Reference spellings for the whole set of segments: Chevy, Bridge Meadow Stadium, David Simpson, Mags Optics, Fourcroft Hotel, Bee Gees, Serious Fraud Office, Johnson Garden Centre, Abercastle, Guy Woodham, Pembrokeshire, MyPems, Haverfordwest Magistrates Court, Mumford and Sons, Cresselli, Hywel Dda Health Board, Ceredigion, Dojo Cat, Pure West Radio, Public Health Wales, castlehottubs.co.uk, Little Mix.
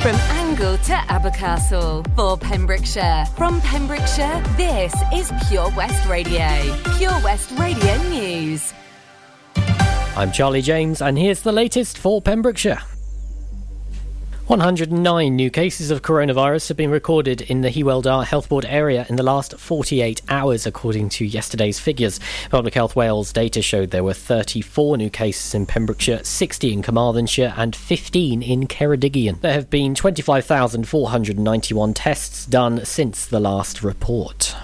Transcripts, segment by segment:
From Angle to Abercastle for Pembrokeshire. From Pembrokeshire, this is Pure West Radio. Pure West Radio News. I'm Charlie James and here's the latest for Pembrokeshire. 109 new cases of coronavirus have been recorded in the Hywel Dda Health Board area in the last 48 hours, according to yesterday's figures. Public Health Wales data showed there were 34 new cases in Pembrokeshire, 60 in Carmarthenshire and 15 in Ceredigion. There have been 25,491 tests done since the last report.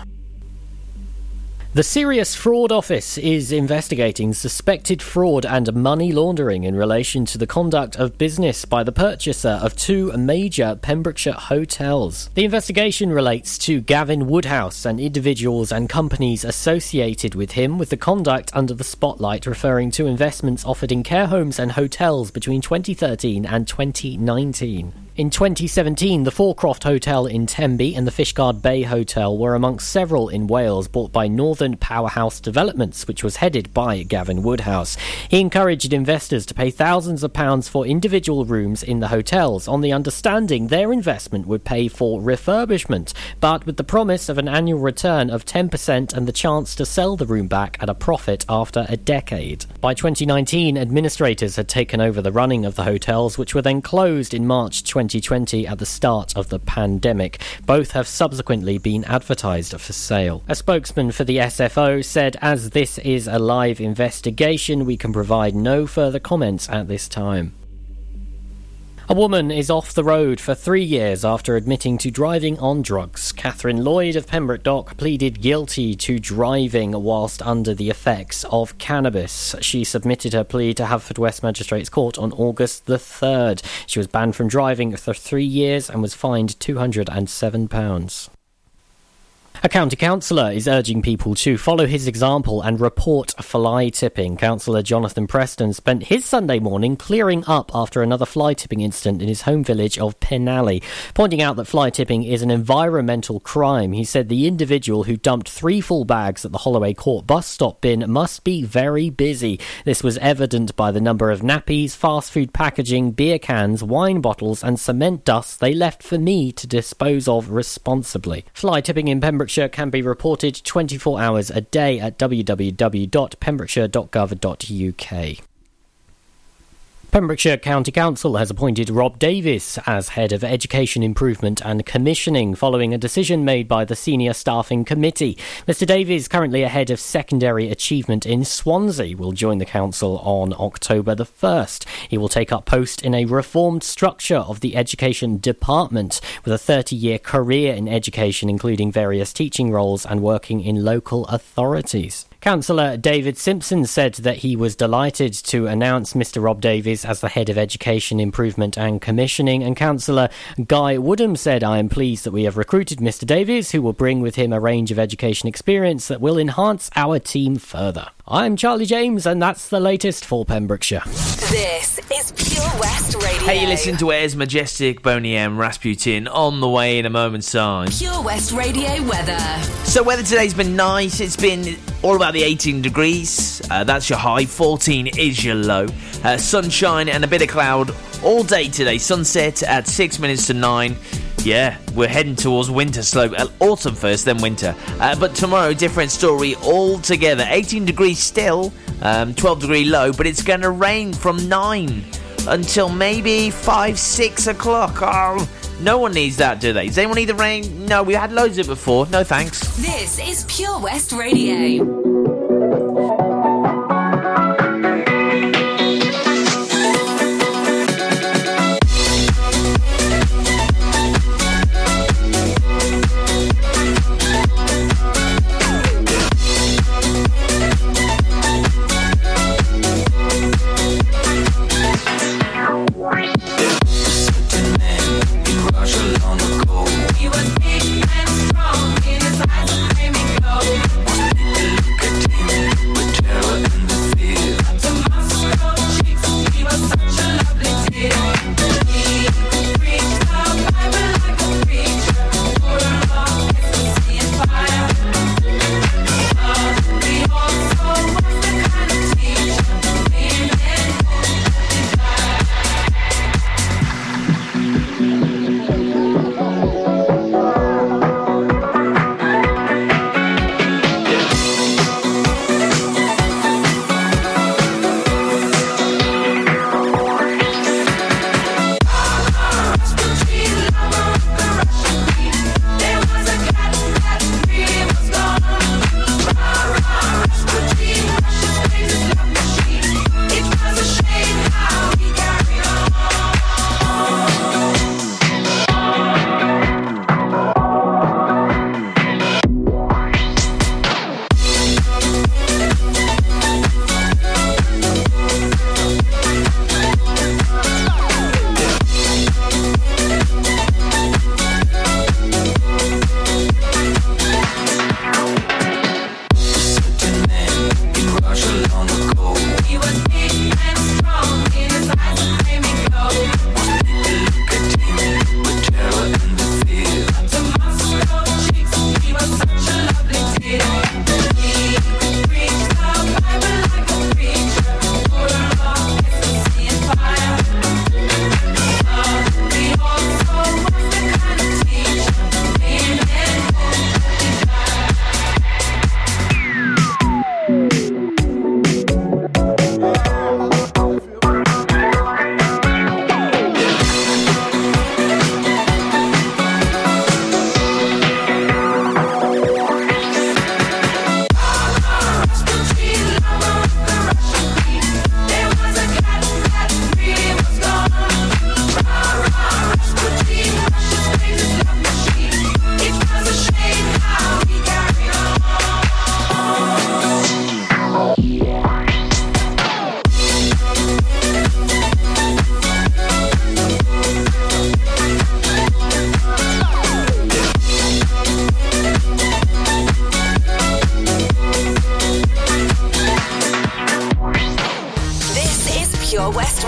The Serious Fraud Office is investigating suspected fraud and money laundering in relation to the conduct of business by the purchaser of two major Pembrokeshire hotels. The investigation relates to Gavin Woodhouse and individuals and companies associated with him, with the conduct under the spotlight referring to investments offered in care homes and hotels between 2013 and 2019. In 2017, the Fourcroft Hotel in Tenby and the Fishguard Bay Hotel were amongst several in Wales bought by Northern Powerhouse Developments, which was headed by Gavin Woodhouse. He encouraged investors to pay thousands of pounds for individual rooms in the hotels on the understanding their investment would pay for refurbishment, but with the promise of an annual return of 10% and the chance to sell the room back at a profit after a decade. By 2019, administrators had taken over the running of the hotels, which were then closed in March 2020 at the start of the pandemic. Both have subsequently been advertised for sale. A spokesman for the SFO said, "As this is a live investigation, we can provide no further comments at this time." A woman is off the road for 3 years after admitting to driving on drugs. Catherine Lloyd of Pembroke Dock pleaded guilty to driving whilst under the effects of cannabis. She submitted her plea to Haverfordwest Magistrates Court on August the 3rd. She was banned from driving for 3 years and was fined £207. A county councillor is urging people to follow his example and report fly tipping. Councillor Jonathan Preston spent his Sunday morning clearing up after another fly tipping incident in his home village of Penally. Pointing out that fly tipping is an environmental crime, he said the individual who dumped 3 full bags at the Holloway Court bus stop bin must be very busy. This was evident by the number of nappies, fast food packaging, beer cans, wine bottles and cement dust they left for me to dispose of responsibly. Fly tipping in Pembroke can be reported 24 hours a day at www.pembrokeshire.gov.uk. Pembrokeshire County Council has appointed Rob Davies as Head of Education Improvement and Commissioning following a decision made by the Senior Staffing Committee. Mr Davies, currently a Head of Secondary Achievement in Swansea, will join the Council on October the 1st. He will take up post in a reformed structure of the Education Department with a 30-year career in education, including various teaching roles and working in local authorities. Councillor David Simpson said that he was delighted to announce Mr Rob Davies as the Head of Education Improvement and Commissioning, and Councillor Guy Woodham said, "I am pleased that we have recruited Mr Davies, who will bring with him a range of education experience that will enhance our team further." I'm Charlie James and that's the latest for Pembrokeshire. This is Pure West Radio. Hey, you listen to Air's Majestic, Boney M, Rasputin, on the way in a moment's time. Pure West Radio weather. So weather today's been nice, it's been all about the 18 degrees, that's your high, 14 is your low. Sunshine and a bit of cloud all day today, sunset at 9:06. Yeah, we're heading towards winter slope, autumn first, then winter. But tomorrow, different story altogether. 18 degrees still, 12 degree low, but it's going to rain from 9 until maybe 5, 6 o'clock. Oh, no one needs that, do they? Does anyone need the rain? No, we had loads of it before. No thanks. This is Pure West Radio. But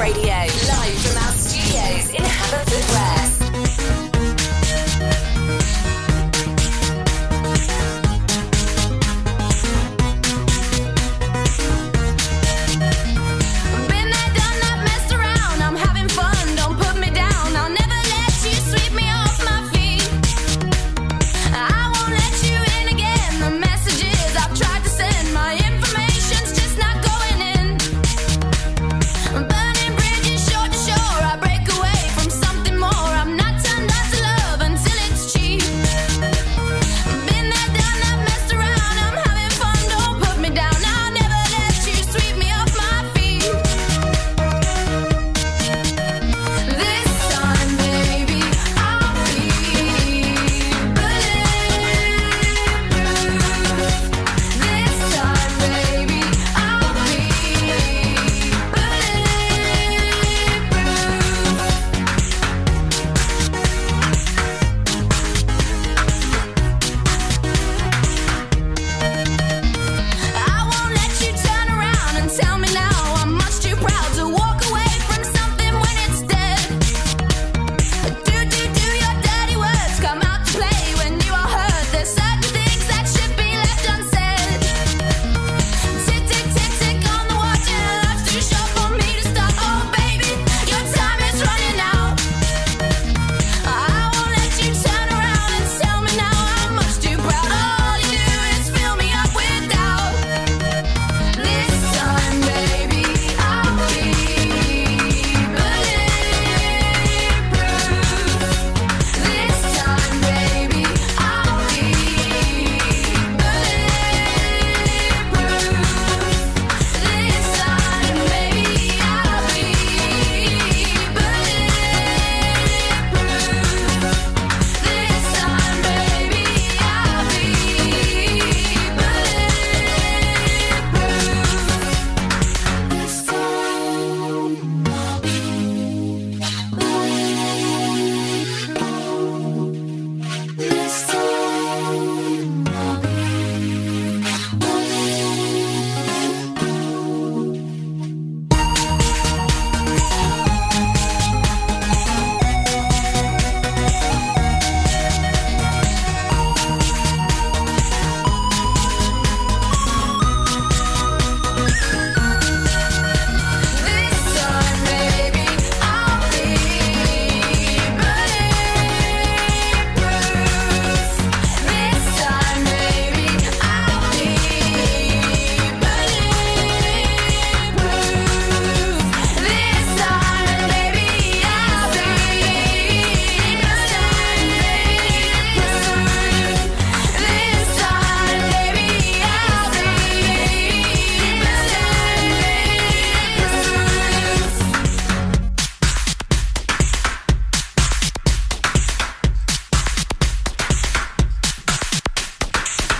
Radio, live from our studios in Haverfordwest.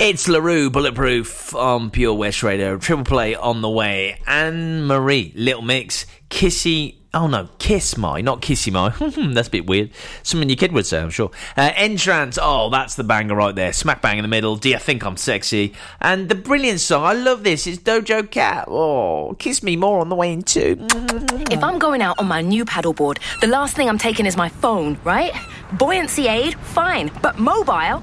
It's LaRue, Bulletproof on Pure West Radio. Triple play on the way. Anne-Marie, Little Mix, Kissy... Oh, no, Kiss My, not Kissy My. That's a bit weird. Something your kid would say, I'm sure. Entrance, oh, that's the banger right there. Smack bang in the middle. Do you think I'm sexy? And the brilliant song, I love this, it's Dojo Cat. Oh, Kiss Me More on the way in too. If I'm going out on my new paddleboard, the last thing I'm taking is my phone, right? Buoyancy aid, fine, but mobile...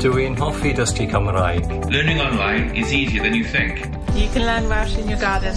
Dwi'n hoffi dysgu Cymraeg. Learning online is easier than you think. You can learn Welsh in your garden.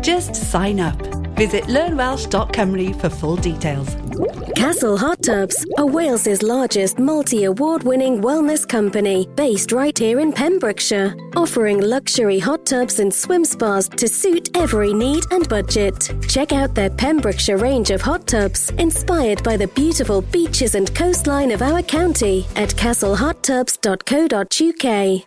Just sign up. Visit learnwelsh.cymru for full details. Castle Hot Tubs are Wales's largest multi-award-winning wellness company based right here in Pembrokeshire, offering luxury hot tubs and swim spas to suit every need and budget. Check out their Pembrokeshire range of hot tubs inspired by the beautiful beaches and coastline of our county at castlehottubs.co.uk.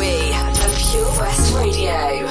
We are Pure West Radio.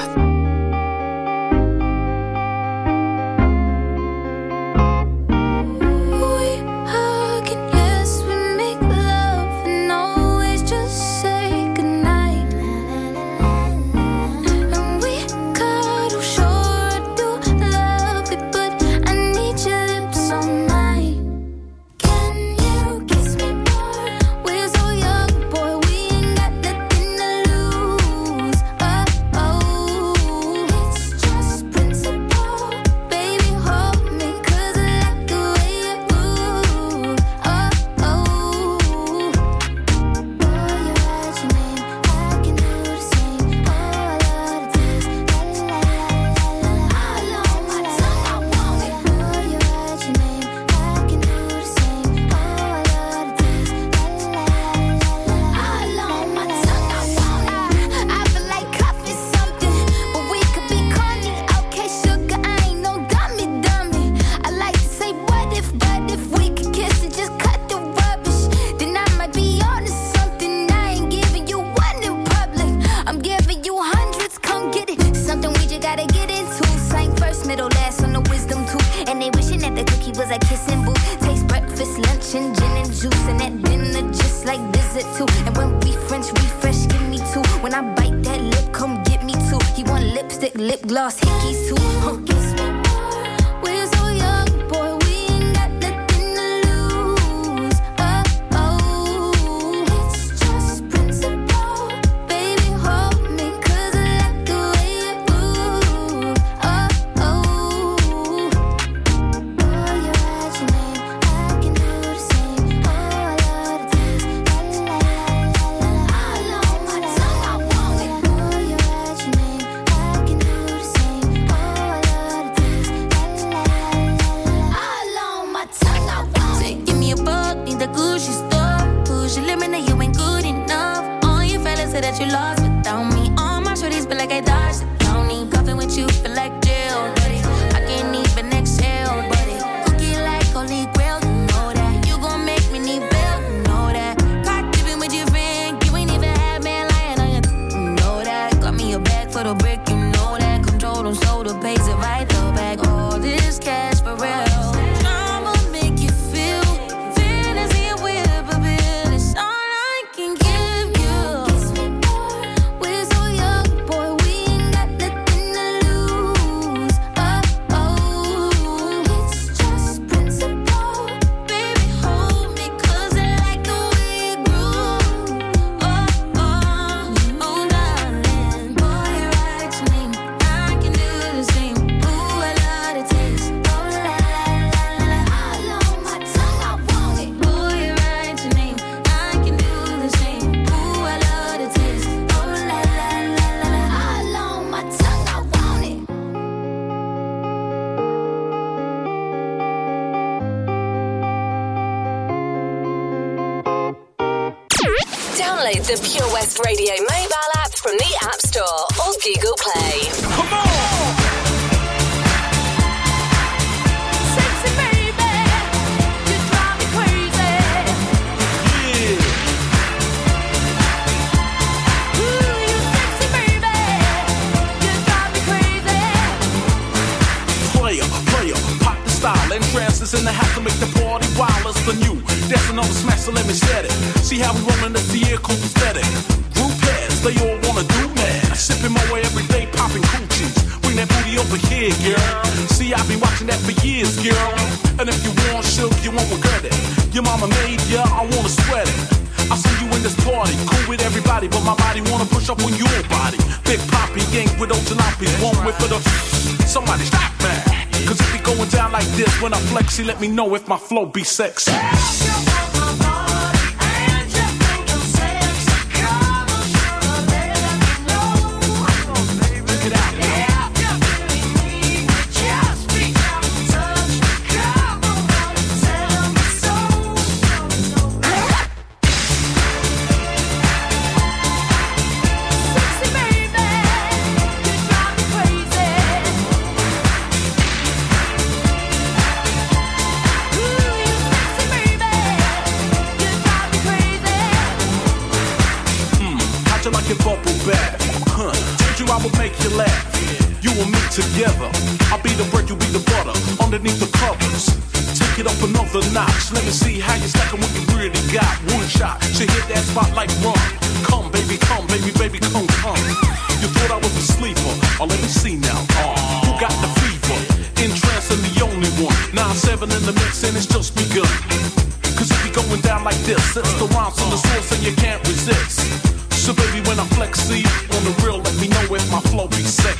The Pure West Radio mobile app from the App Store or Google Play. Come on! Sexy baby, you drive me crazy. Yeah. Ooh, you sexy baby, you drive me crazy. Player, pop the style and dresses in the house to make the party wilder than you. Dancing on the smash, so let me set it. See how we rollin' the vehicle aesthetic. Group heads, they all wanna do that. Sippin' my way every day, poppin' coochies. Bring that booty over here, girl. See, I've been watchin' that for years, girl. And if you want shook, you won't regret it. Your mama made ya, I wanna sweat it. I see you in this party, cool with everybody, but my body wanna push push up on your body. Big Poppy, gang with old jalopies. Won't wait for the... Somebody stop that. Cause if we going down like this, when I flex, he let me know if my flow be sexy. Together, I'll be the bread, you be the butter, underneath the covers. Take it up another notch, let me see how you stack 'em with what you really got. One shot, she hit that spot like rum. Come, baby, baby, come, come. You thought I was a sleeper, oh, let me see now. Who got the fever? In trance, I'm the only one. 9-7 in the mix and it's just begun. Cause if you're going down like this, it's the rhymes on the source and you can't resist. So baby, when I flex, see, on the real, let me know if my flow be sexy.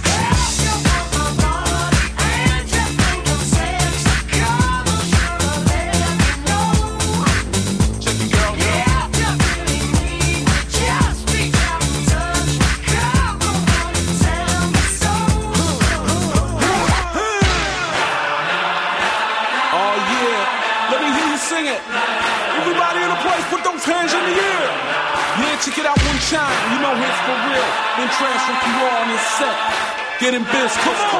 Check it out one time, you know it's for real. Then transfer you all on this set. Getting biz, come on.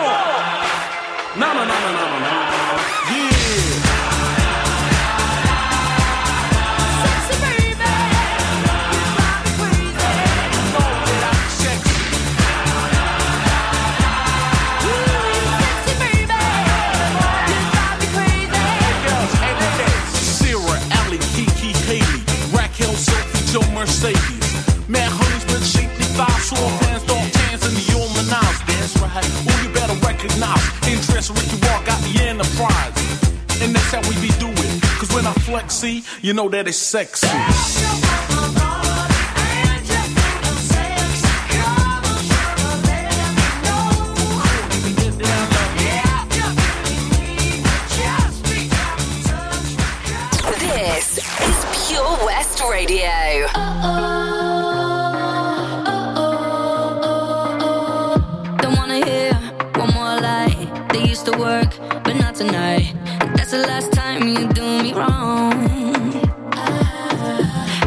No, no, no, no, no, no, no. Yeah. Sexy baby, you drive me crazy. You know that I'm sexy. Sexy baby, you drive me crazy. Hey girls, hey ladies. Sarah, Allie, Kiki, Haley, Raquel, Sophie, Joe, Mercedes. Man, honey's been shaped in thighs, sore fans, dark tans, and the old menage. That's right. Well, you better recognize interest, Ricky Walk out the enterprise. And that's how we be doing. Cause when I flexy, you know that it's sexy. This is Pure West Radio. To work, but not tonight. That's the last time you do me wrong.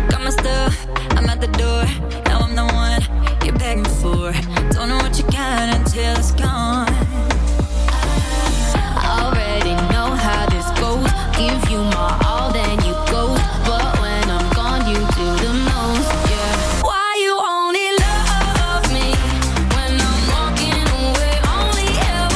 Got my stuff, I'm at the door. Now I'm the one you're begging for. Don't know what you got until it's gone. I already know how this goes. Give you my all, then you go. But when I'm gone, you do the most. Yeah. Why you only love me when I'm walking away? Only ever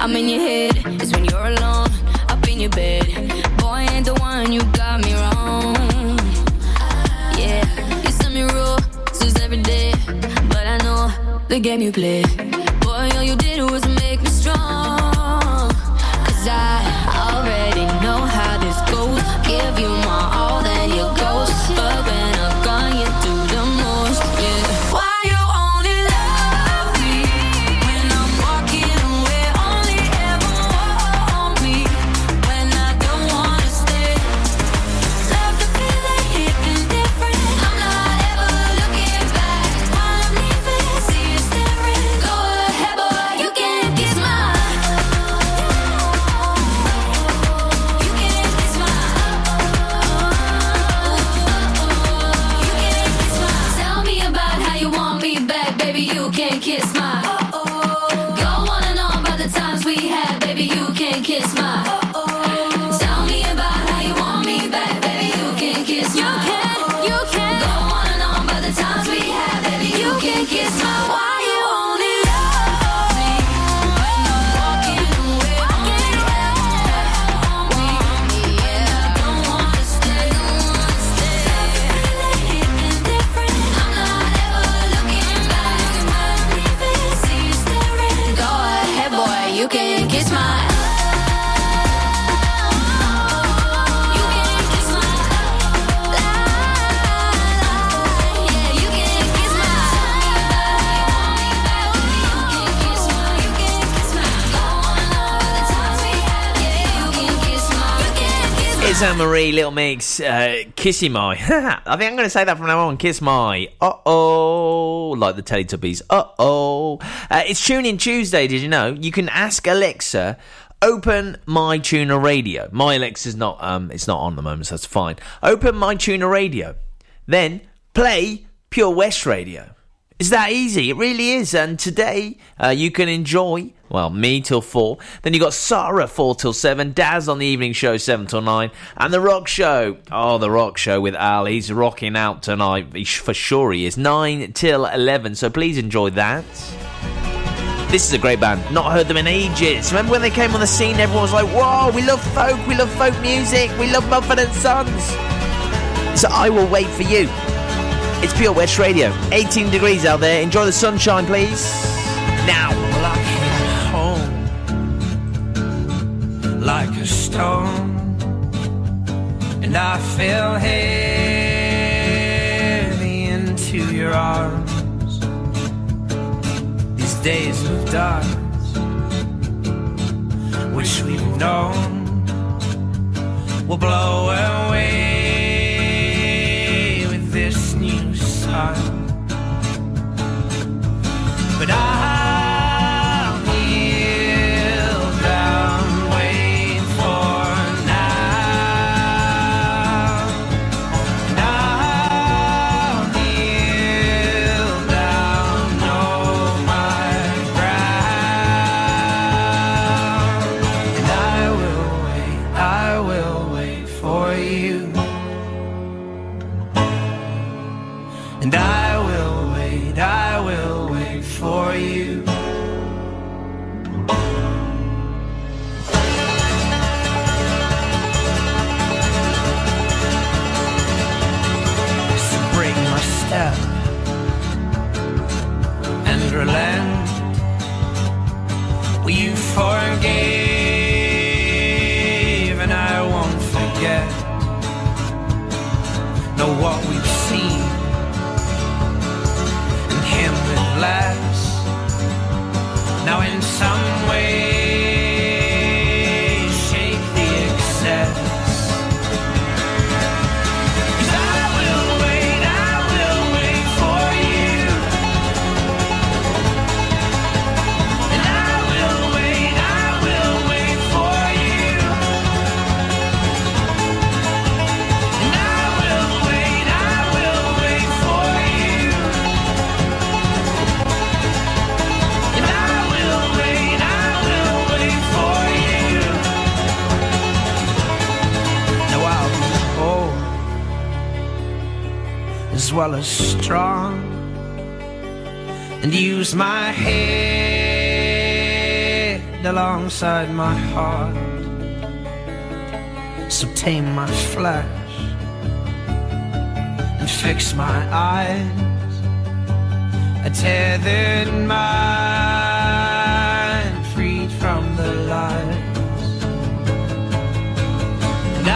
I'm in your head, is when you're alone, up in your bed. Boy, ain't the one, you got me wrong. Yeah, you send me rules every day, but I know the game you play. Boy, all you did was make me strong. Cause I already know how this goes. Give you my all, then you go. But when I'm gone, you do the most, yeah. Why you go That's Anne-Marie, Little Mix, Kissy My. I think I'm going to say that from now on, Kiss My. Uh-oh, like the Teletubbies. Uh-oh. It's Tune In Tuesday, did you know? You can ask Alexa, open My Tuner Radio. My Alexa's not, it's not on at the moment, so that's fine. Open My Tuner Radio. Then play Pure West Radio. It's that easy. It really is. And today you can enjoy, well, me till 4. Then you got Sarah 4 till 7. Daz on the evening show 7 till 9. And The Rock Show. Oh, The Rock Show with Al. He's rocking out tonight. For sure he is. 9 till 11. So please enjoy that. This is a great band. Not heard them in ages. Remember when they came on the scene? Everyone was like, whoa, we love folk. We love folk music. We love Mumford and Sons. So I will wait for you. It's Pure West Radio. 18 degrees out there. Enjoy the sunshine, please. Now. Well, I came home like a stone, and I fell heavy into your arms. These days of darkness, wish we'd known, will blow away. But I'll kneel down, wait for now. And I'll kneel down, know my ground. And I will wait for you. And I will wait for you. So break my step and relent. Will you forgive and I won't forget? Know what we've seen. Now in some way, shake the excess. Well as strong, and use my head alongside my heart. So tame my flesh and fix my eyes. A tethered mind freed from the lies. And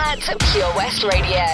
at Pure West Radio.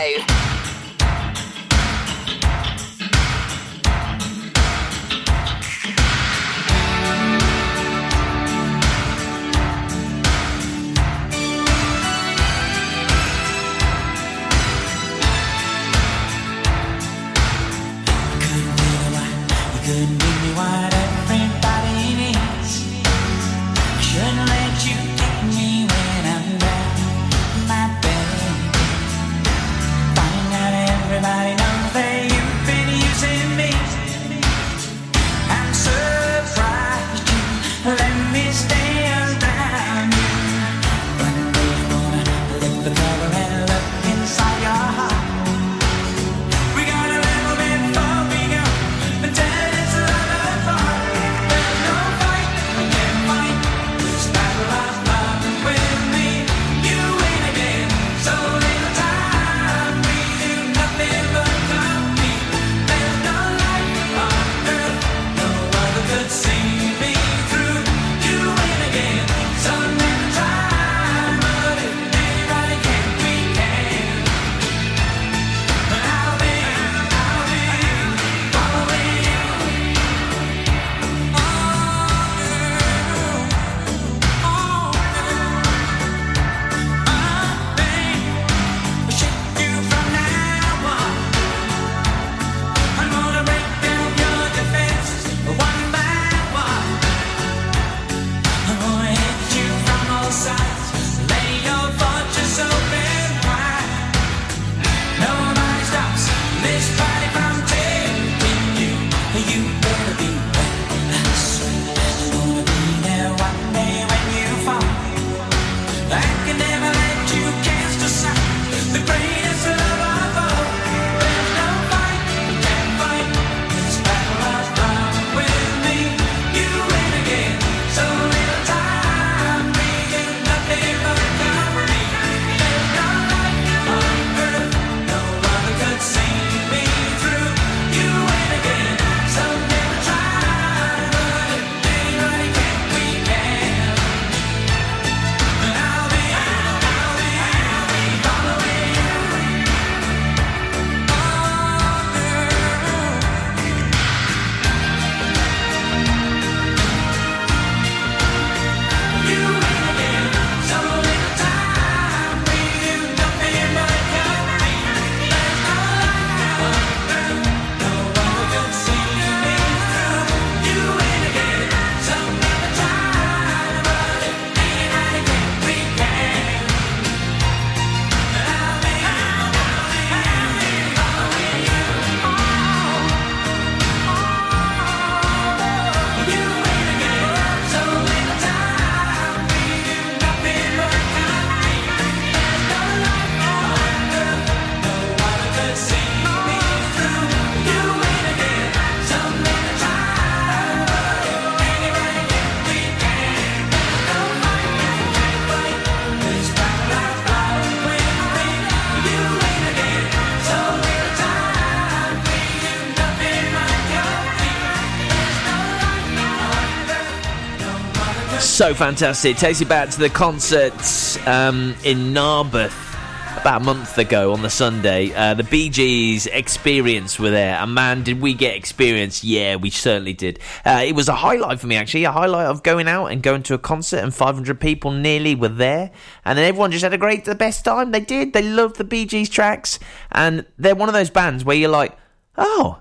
So fantastic. Takes you back to the concerts in Narberth about a month ago on the Sunday. The Bee Gees, Experience, were there. And man, did we get Experience. Yeah, we certainly did. It was a highlight for me, actually. A highlight of going out and going to a concert, and 500 people nearly were there. And then everyone just had the best time. They did. They loved the Bee Gees tracks. And they're one of those bands where you're like, oh,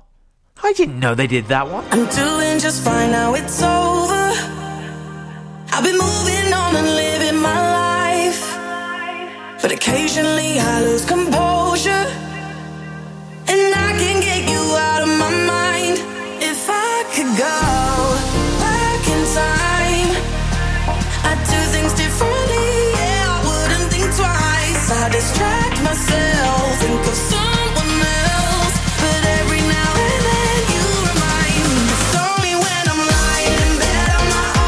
I didn't know they did that one. I'm doing just fine now. It's over. I've been moving on and living my life, but occasionally I lose composure, and I can get you out of my mind. If I could go back in time, I'd do things differently, yeah, I wouldn't think twice. I distract myself, think of someone else, but every now and then you remind me. Stop me when I'm lying in bed on my own.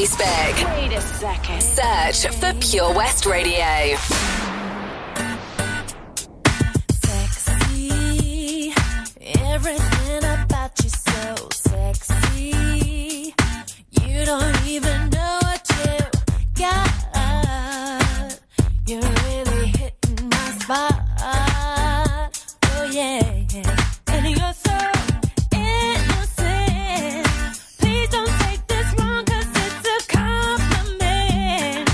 Facebook. Wait a second. Search for Pure West Radio. Sexy. Everything about you so sexy. You don't even know what you got. You're really hitting my spot. Oh, yeah, yeah. And you're so innocent. Please don't take this wrong, 'cause it's a compliment.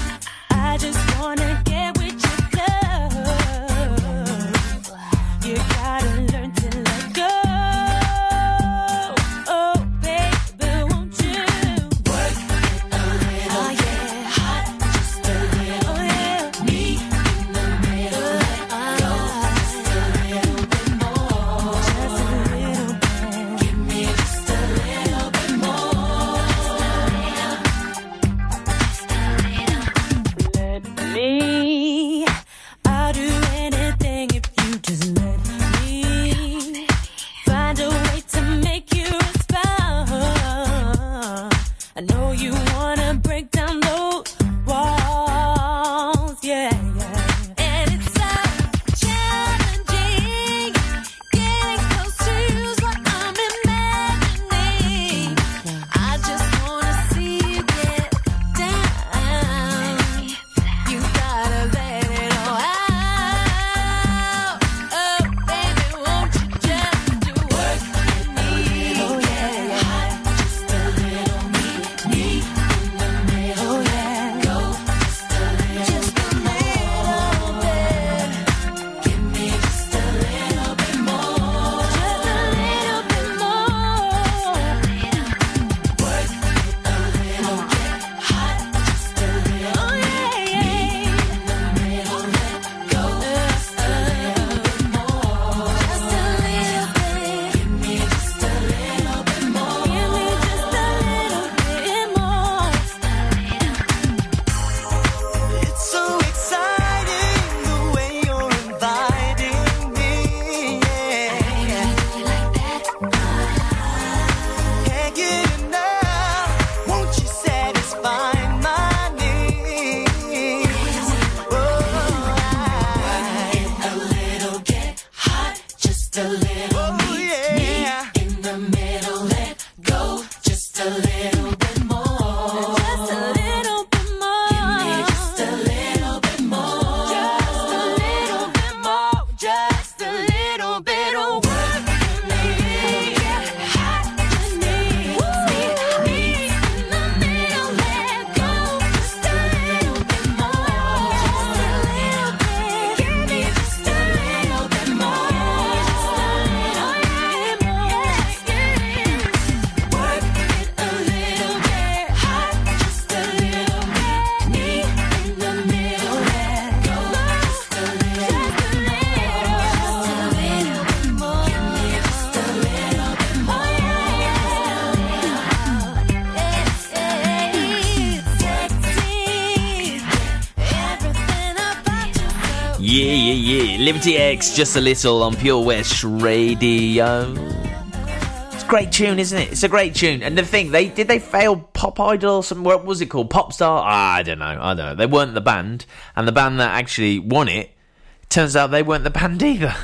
I just wanna get with your love. You gotta learn to let go. Oh, baby, won't you work it a little? Oh, yeah. Hot just a little. Oh, yeah. Me in the middle. Let go just a little bit more. Just a little bit. Give me just a little bit more. Just a little. Let me. I'll do anything if you just let me. Find a way to make you respond. I know you wanna break down those walls, yeah, yeah. And it's so challenging, getting close to you's what I'm imagining. I just wanna see you get down. You gotta let it all out. Oh, baby, won't you just do work with me? Oh, yeah. Hot just a little. Me in the middle. Oh, yeah. Go just a little. Just a little bit. Give me just a little bit more. Just a little bit more. Work it a little. Get hot just a little. Oh, yeah, yeah. Me in the middle. Let go just a little bit more. Just a little bit. Give me just a little bit more. Give me just a little bit more. It's so exciting the way you're inviting me. Yeah. Can't get enough. Won't you satisfy my need? Oh, work it a little, get hot just a little. Meet me in the middle. Let go just a little bit more. Just a little bit more. Give me just a little bit more. Just a little bit more. Just a little bit of work with me. Get hot just me. Me in the middle. Let go just a little bit more. Just a little bit. Give me just a little bit more. Just a little bit more. Work it a little bit. Hot just a little bit. Me in the middle. Let go just a little bit more. Just a little bit more. Give me just a little bit more. Yeah. Liberty X, just a little on Pure West Radio. It's a great tune, isn't it? It's a great tune. And the thing, they fail Pop Idol or something? What was it called? Popstar? I don't know. They weren't the band. And the band that actually won it, turns out they weren't the band either.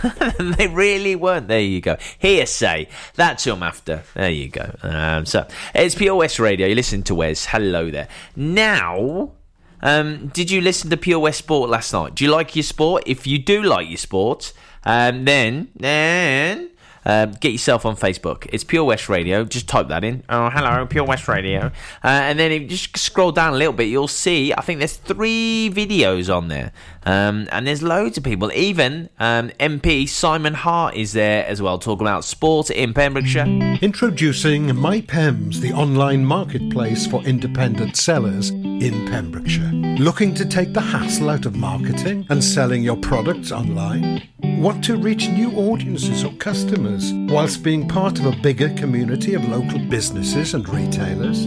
They really weren't. There you go. Hearsay. That's who I'm after. There you go. So, it's Pure West Radio. You're listening to Wes. Hello there. Now... did you listen to Pure West Sport last night? Do you like your sport? If you do like your sport, then get yourself on Facebook. It's Pure West Radio. Just type that in. Oh, hello, Pure West Radio. And then if you just scroll down a little bit, you'll see, I think there's 3 videos on there. And there's loads of people. Even MP Simon Hart is there as well, talking about sport in Pembrokeshire. Introducing MyPems, the online marketplace for independent sellers in Pembrokeshire. Looking to take the hassle out of marketing and selling your products online? Want to reach new audiences or customers whilst being part of a bigger community of local businesses and retailers?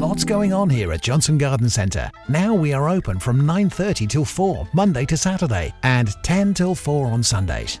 Lots going on here at Johnson Garden Centre. Now we are open from 9:30 till 4, Monday to Saturday, and 10 till 4 on Sundays.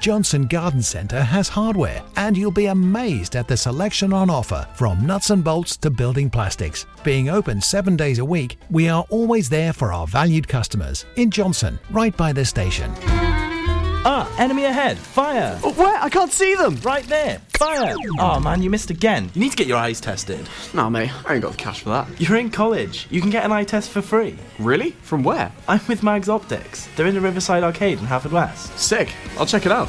Johnson Garden Centre has hardware, and you'll be amazed at the selection on offer, from nuts and bolts to building plastics. Being open 7 days a week, we are always there for our valued customers. In Johnson, right by the station. Ah, enemy ahead. Fire. Oh, where? I can't see them. Right there. Fire. Oh, man, you missed again. You need to get your eyes tested. Nah, mate, I ain't got the cash for that. You're in college. You can get an eye test for free. Really? From where? I'm with Mags Optics. They're in the Riverside Arcade in Haverfordwest. Sick. I'll check it out.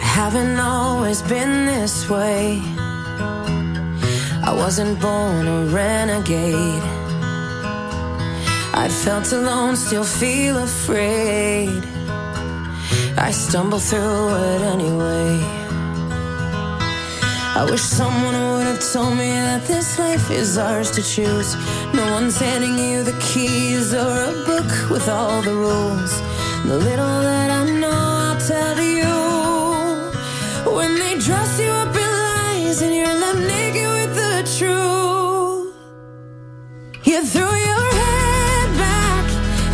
Haven't always been this way. I wasn't born a renegade. I felt alone, still feel afraid. I stumble through it anyway. I wish someone would have told me that this life is ours to choose. No one's handing you the keys or a book with all the rules. The little that I know, I'll tell you. When they dress you up in lies and you're left naked with the truth, you threw your head back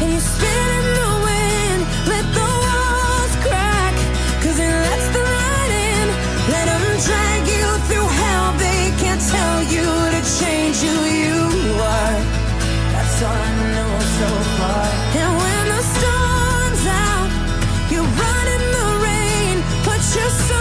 and you spin in the wind. Let the walls crack, cause it lets the light in. Let them drag you through hell, they can't tell you to change who you are. That's all I know so far. And when the storm's out, you run in the rain, put your soul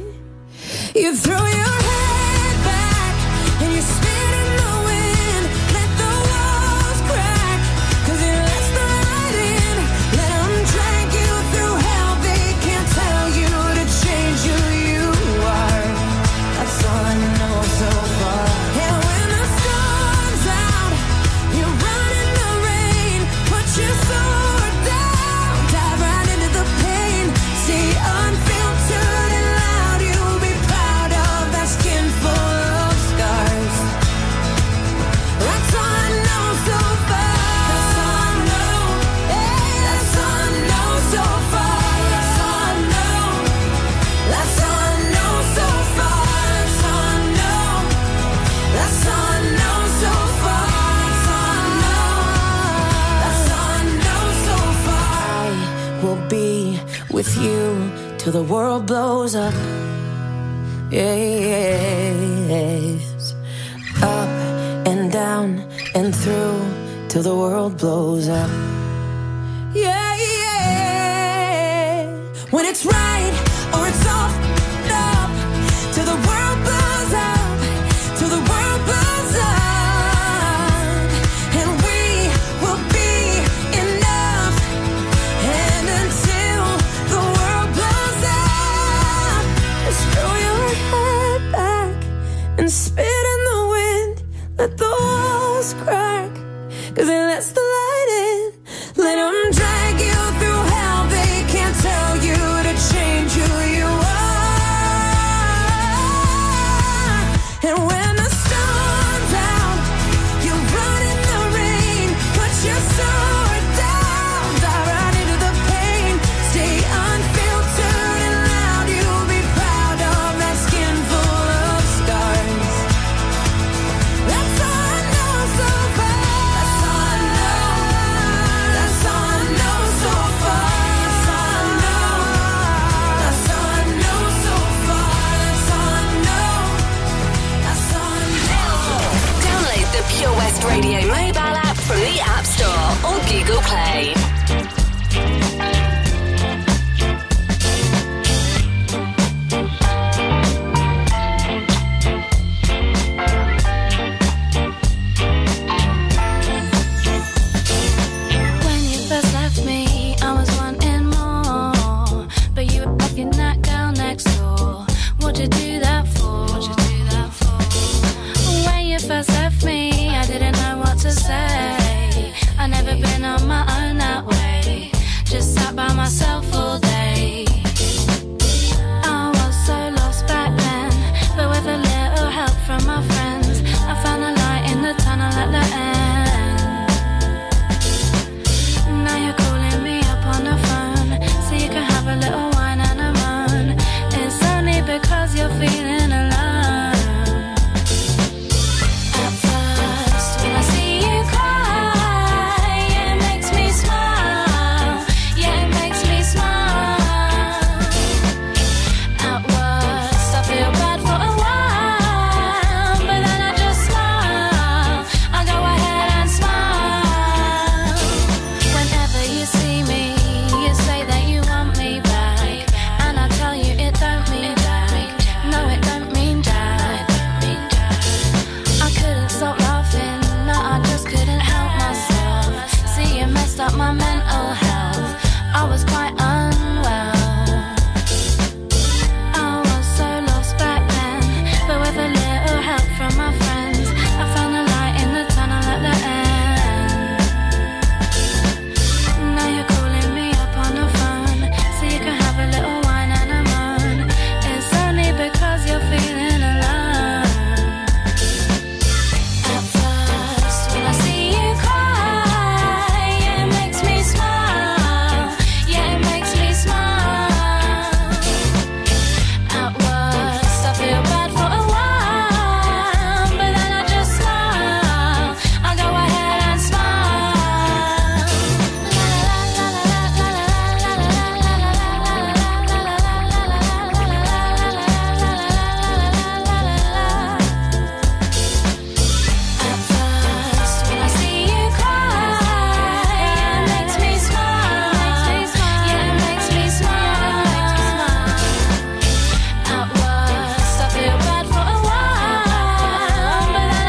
line. You throw your head back and you spin in the wind. Let the walls crack, cause it lets the light in. Let them drag you through hell, they can't tell you to change you. With you till the world blows up, yes. Up and down and through till the world blows up, yeah, yeah. When it's right or it's off, up till the world blows up. then that's the light in. Let them drag you through hell. They can't tell you to change who you are. And when the storm's out, you run in the rain. Put your sword down, dive right into the pain. Stay unfiltered and loud. You'll be proud of that skin full of scars. That's all I know so far. That's all I know. That's all I know so far. That's all I know. That's all I know so far. That's all I know. That's all I know. Download the Pure West Radio mobile app from the App Store or Google Play. When you first left me, I was wanting more, but you were fucking that girl next door. What'd you do that for? When you first left me, I didn't know what to say. I never been on my own that way. Just sat by myself all day. I was so lost back then, but with a little help from my friends, I found a light in the tunnel at the end. Now you're calling me up on the phone, so you can have a little wine and a moan. It's only because you're feeling alone. At first, when I see you cry, yeah, it makes me smile. Yeah, it makes me smile. At worst, I feel bad for a while, but then I just smile. I go ahead and smile. Whenever you see me, you say that you want me back, and I tell you it don't mean that. No, it don't mean that. I couldn't stop laughing, no, I just couldn't help myself. See, you messed up my mental health. I was quite unwell. I was so lost back then, but with a little help from my friends, I found a light in the tunnel at the end. Now you're calling me up on the phone, so you can have a little wine and a moan. It's only because you're feeling alone. At first, when I see you cry, yeah, it makes me smile. Yeah, it makes me smile. At worst, I feel bad for a while, but then I just smile. I go ahead and smile. At first, when I see you cry, yeah, it makes me smile. Yeah, it makes me smile. At worst, I feel bad for a while, but then I just smile. I go ahead and smile. At first, when I see you cry, yeah, it makes me smile. Yeah, it makes me smile. At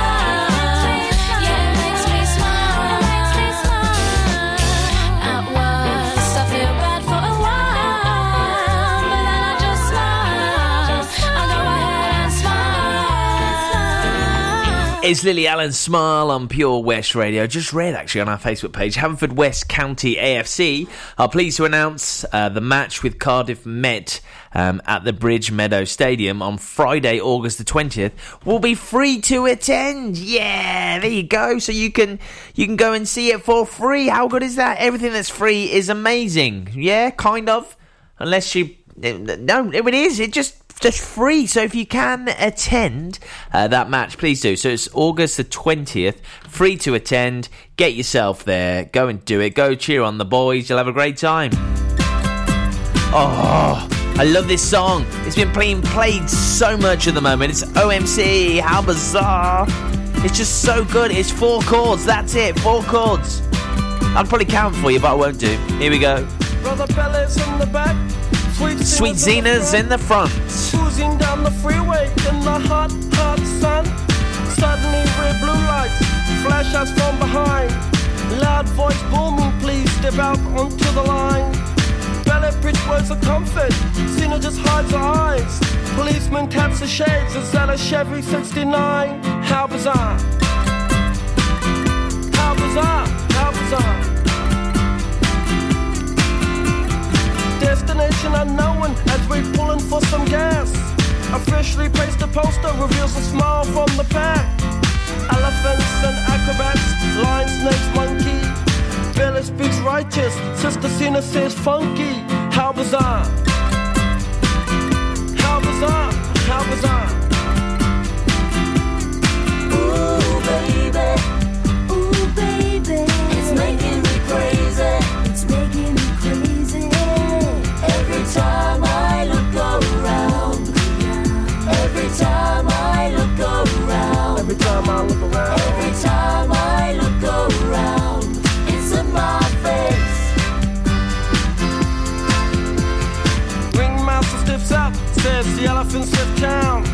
worst, I feel bad for a while, but then I just smile. I go ahead and smile. It's Lily Allen's Smile on Pure West Radio. Just read, actually, on our Facebook page, Haverfordwest County AFC are pleased to announce the match with Cardiff Met at the Bridge Meadow Stadium on Friday, August the 20th, will be free to attend. Yeah, there you go. So you can go and see it for free. How good is that? Everything that's free is amazing. Yeah, kind of. Unless you... No, it is. It just free. So if you can attend that match, please do. So it's August the 20th, free to attend. Get yourself there. Go and do it. Go cheer on the boys. You'll have a great time. Oh, I love this song. It's been played so much at the moment. It's OMC. How bizarre. It's just so good. It's 4 chords. That's it. 4 chords. I'll probably count for you, but I won't do. Here we go. Brother Bella's in the back. Sweet Zena's in the front. Cruising down the freeway in the hot, hot sun. Suddenly red blue lights flash us from behind. Loud voice booming, please step out onto the line. Bella policeman taps the shades and sells a Chevy 69. How bizarre. How bizarre. How bizarre. Destination unknown as we're pulling for some gas. Officially placed a poster reveals a smile from the pack. Elephants and acrobats, lion, snakes, monkey. Billy speaks righteous, Sister Cena says funky. How bizarre. How bizarre. How bizarre. Ooh, baby. Ooh, baby. It's making me crazy. It's making me crazy. Every time I look around. Every time I look around. Every time I look around. Every time I look around. It's in my face. Ringmaster stiffs up, says the elephants left town.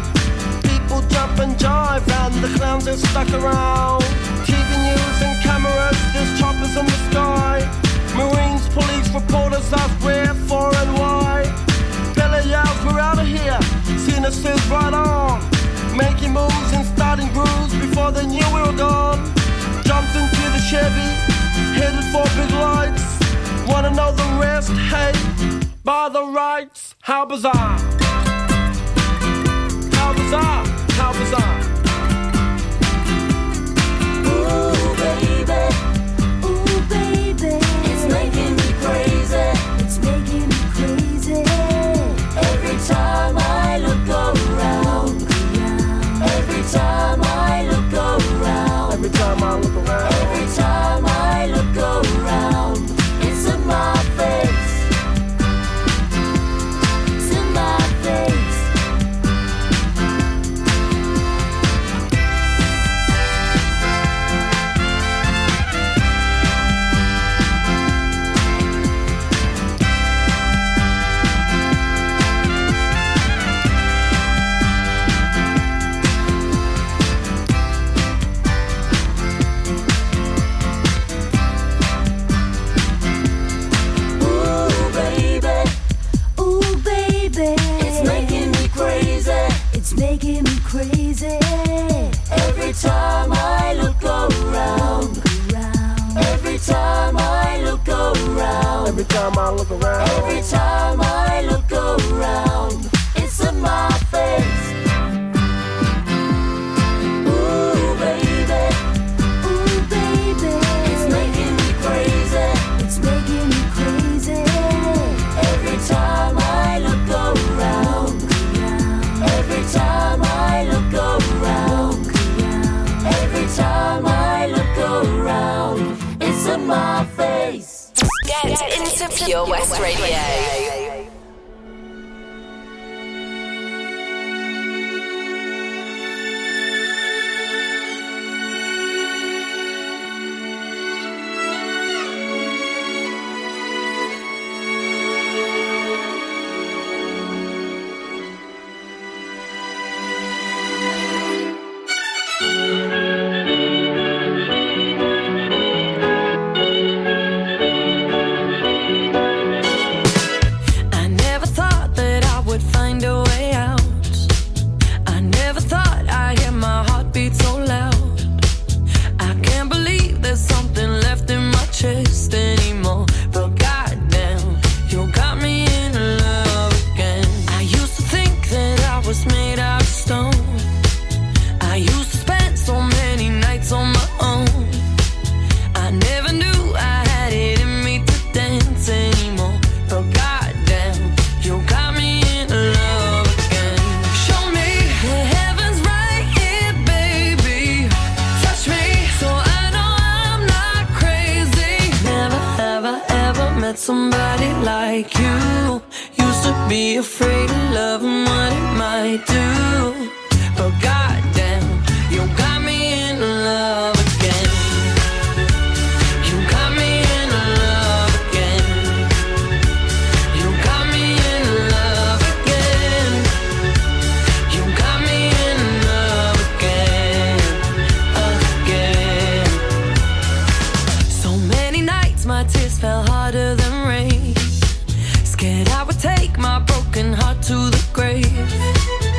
People jump and jive and the clowns are stuck around. TV news and cameras, there's choppers in the sky. Marines, police, reporters ask where, for and why. Billy yells, we're out of here. Cena says right on. Making moves and starting grooves before they knew we were gone. Jumped into the Chevy, headed for big lights. Wanna know the rest? Hey, by the rights. How bizarre. How bizarre. How bizarre. Ooh, baby. Ooh, baby. It's making me crazy. It's making me crazy. Every time I look around. Every time I look around. Every time I look around. Every time I look around. It's in my face. It's in my face. Making me crazy. Every time I look around. Every time I look around. Every time I look around. Every time I look around. It's in my face. Ooh, baby. Ooh, baby. It's making me crazy. It's making me crazy. Every time I look around. Every time I look around, every time I look around, it's in my face. Get into Pure West Radio. Scared I would take my broken heart to the grave.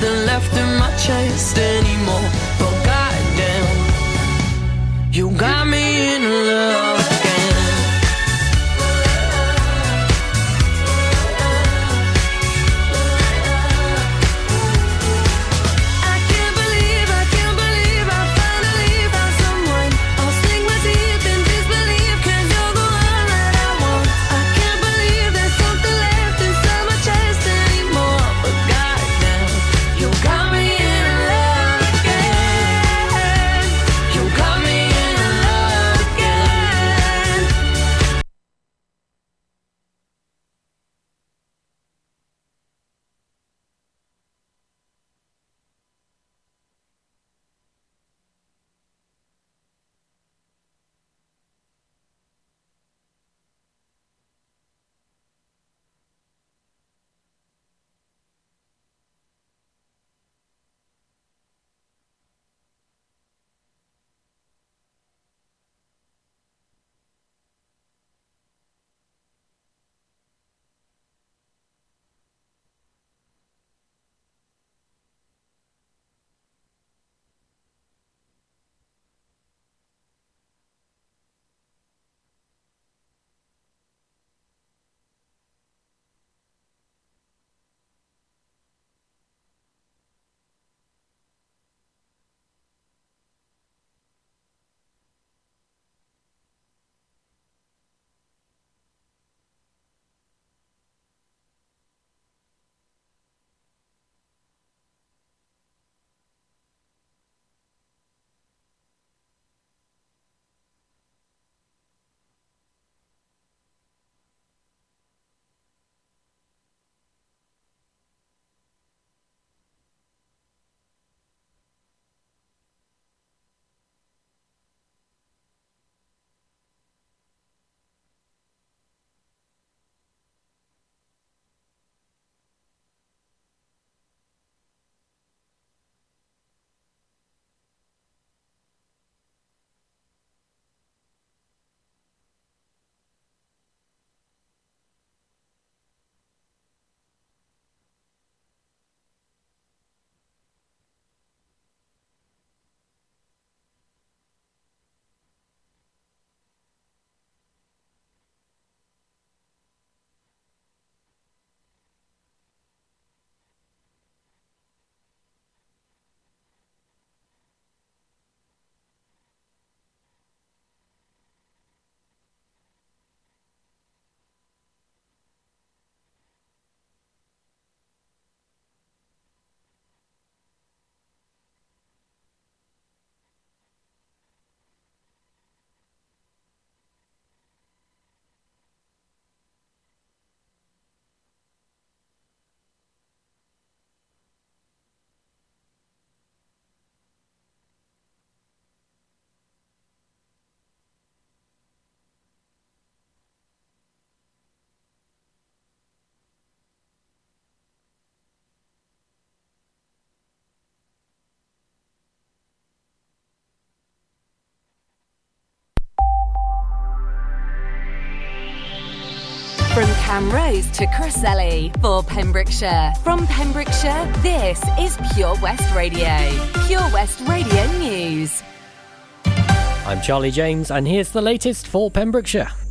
nothing left in my chest anymore. But goddamn, you got me in love again. From Camrose to Cresselli for Pembrokeshire. From Pembrokeshire, this is Pure West Radio. Pure West Radio News. I'm Charlie James, and here's the latest for Pembrokeshire.